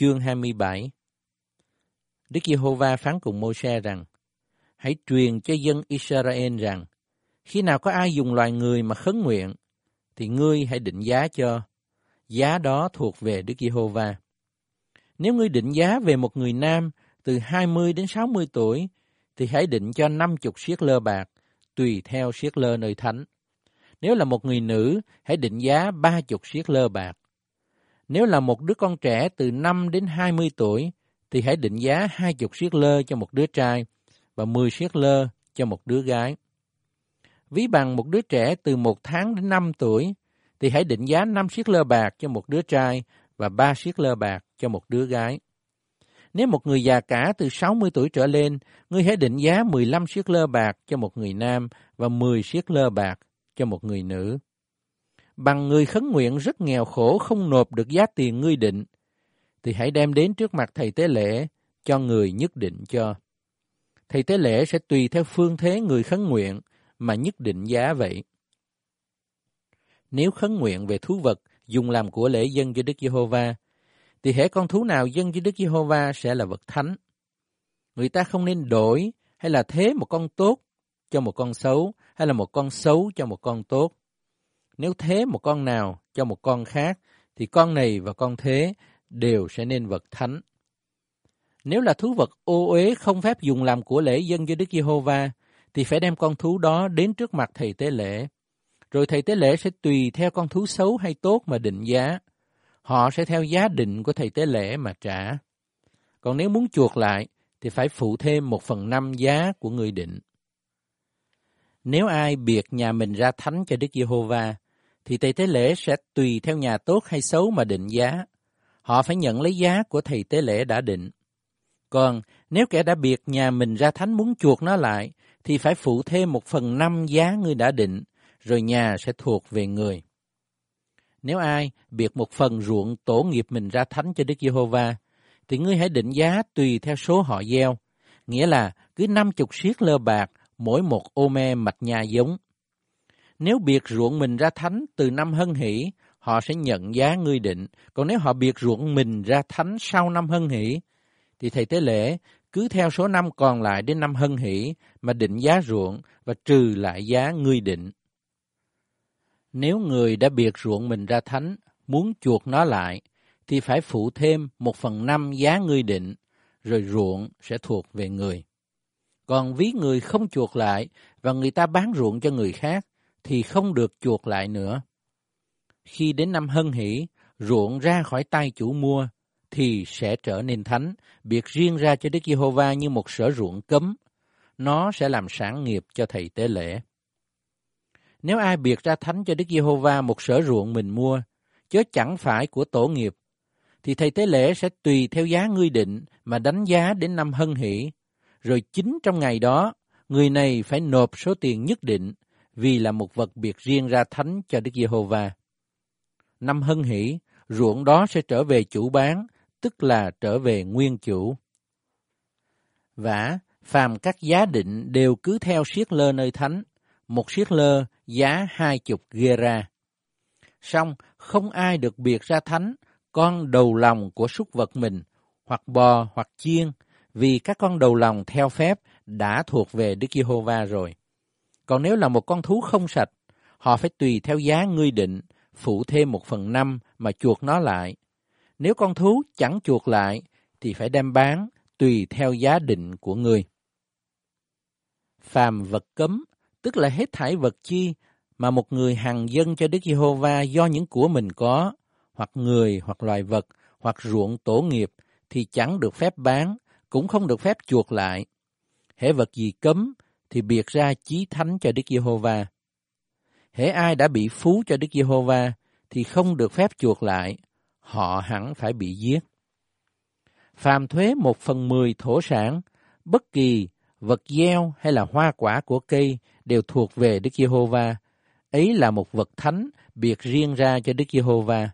Chương 27. Đức Giê-hô-va phán cùng Mô-sê rằng: Hãy truyền cho dân Israel rằng, khi nào có ai dùng loài người mà khấn nguyện, thì ngươi hãy định giá cho, giá đó thuộc về Đức Giê-hô-va. Nếu ngươi định giá về một người nam từ 20 đến 60 tuổi, thì hãy định cho 50 siết lơ bạc, tùy theo siết lơ nơi thánh. Nếu là một người nữ, hãy định giá 30 siết lơ bạc. Nếu là một đứa con trẻ từ 5 đến 20 tuổi, thì hãy định giá 20 siết lơ cho một đứa trai và 10 siết lơ cho một đứa gái. Ví bằng một đứa trẻ từ 1 tháng đến 5 tuổi, thì hãy định giá 5 siết lơ bạc cho một đứa trai và 3 siết lơ bạc cho một đứa gái. Nếu một người già cả từ 60 tuổi trở lên, ngươi hãy định giá 15 siết lơ bạc cho một người nam và 10 siết lơ bạc cho một người nữ. Bằng người khấn nguyện rất nghèo khổ không nộp được giá tiền ngươi định, thì hãy đem đến trước mặt thầy tế lễ cho người nhất định cho. Thầy tế lễ sẽ tùy theo phương thế người khấn nguyện mà nhất định giá vậy. Nếu khấn nguyện về thú vật dùng làm của lễ dâng cho Đức Giê-hô-va, thì hễ con thú nào dâng cho Đức Giê-hô-va sẽ là vật thánh. Người ta không nên đổi hay là thế một con tốt cho một con xấu, hay là một con xấu cho một con tốt. Nếu thế một con nào cho một con khác, thì con này và con thế đều sẽ nên vật thánh. Nếu là thú vật ô uế không phép dùng làm của lễ dâng cho Đức Giê-hô-va, thì phải đem con thú đó đến trước mặt thầy tế lễ. Rồi thầy tế lễ sẽ tùy theo con thú xấu hay tốt mà định giá. Họ sẽ theo giá định của thầy tế lễ mà trả. Còn nếu muốn chuộc lại, thì phải phụ thêm 1/5 giá của người định. Nếu ai biệt nhà mình ra thánh cho Đức Giê-hô-va, thì thầy tế lễ sẽ tùy theo nhà tốt hay xấu mà định giá. Họ phải nhận lấy giá của thầy tế lễ đã định. Còn nếu kẻ đã biệt nhà mình ra thánh muốn chuộc nó lại, thì phải phụ thêm 1/5 giá người đã định, rồi nhà sẽ thuộc về người. Nếu ai biệt một phần ruộng tổ nghiệp mình ra thánh cho Đức Giê-hô-va, thì ngươi hãy định giá tùy theo số họ gieo, nghĩa là cứ 50 siết lơ bạc mỗi một ôme mạch nhà giống. Nếu biệt ruộng mình ra thánh từ năm Hân Hỷ, họ sẽ nhận giá ngươi định. Còn nếu họ biệt ruộng mình ra thánh sau năm Hân Hỷ, thì thầy tế lễ cứ theo số năm còn lại đến năm Hân Hỷ mà định giá ruộng và trừ lại giá ngươi định. Nếu người đã biệt ruộng mình ra thánh muốn chuộc nó lại, thì phải phụ thêm 1/5 giá ngươi định, rồi ruộng sẽ thuộc về người. Còn ví người không chuộc lại và người ta bán ruộng cho người khác, thì không được chuộc lại nữa. Khi đến năm Hân Hỷ, ruộng ra khỏi tay chủ mua, thì sẽ trở nên thánh, biệt riêng ra cho Đức Giê-hô-va như một sở ruộng cấm. Nó sẽ làm sản nghiệp cho thầy tế lễ. Nếu ai biệt ra thánh cho Đức Giê-hô-va một sở ruộng mình mua, chớ chẳng phải của tổ nghiệp, thì thầy tế lễ sẽ tùy theo giá ngươi định mà đánh giá đến năm Hân Hỷ. Rồi chính trong ngày đó, người này phải nộp số tiền nhất định, vì là một vật biệt riêng ra thánh cho Đức Giê-hô-va. Năm Hân Hỷ, ruộng đó sẽ trở về chủ bán, tức là trở về nguyên chủ. Vả, phàm các giá định đều cứ theo siết lơ nơi thánh, một siết lơ giá 20 gera. Song không ai được biệt ra thánh con đầu lòng của súc vật mình, hoặc bò hoặc chiên, vì các con đầu lòng theo phép đã thuộc về Đức Giê-hô-va rồi. Còn nếu là một con thú không sạch, họ phải tùy theo giá ngươi định, phụ thêm 1/5 mà chuộc nó lại. Nếu con thú chẳng chuộc lại, thì phải đem bán tùy theo giá định của ngươi. Phàm vật cấm, tức là hết thảy vật chi mà một người hằng dâng cho Đức Giê-hô-va do những của mình có, hoặc người, hoặc loài vật, hoặc ruộng tổ nghiệp, thì chẳng được phép bán, cũng không được phép chuộc lại. Hễ vật gì cấm thì biệt ra chí thánh cho Đức Giê-hô-va. Hễ ai đã bị phú cho Đức Giê-hô-va thì không được phép chuộc lại, họ hẳn phải bị giết. Phàm thuế 1/10 thổ sản, bất kỳ vật gieo hay là hoa quả của cây đều thuộc về Đức Giê-hô-va, ấy là một vật thánh biệt riêng ra cho Đức Giê-hô-va.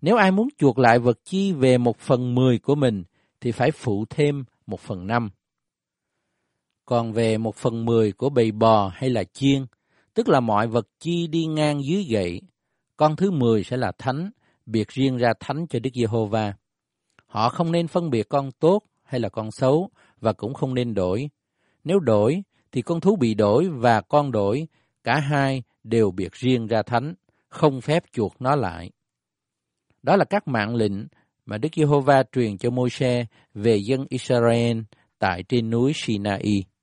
Nếu ai muốn chuộc lại vật chi về 1/10 của mình, thì phải phụ thêm 1/5. Còn về 1/10 của bầy bò hay là chiên, tức là mọi vật chi đi ngang dưới gậy, con thứ 10 sẽ là thánh, biệt riêng ra thánh cho Đức Giê-hô-va. Họ không nên phân biệt con tốt hay là con xấu và cũng không nên đổi. Nếu đổi thì con thú bị đổi và con đổi, cả hai đều biệt riêng ra thánh, không phép chuộc nó lại. Đó là các mạng lệnh mà Đức Giê-hô-va truyền cho Mô-sê về dân Israel tại trên núi Sinai.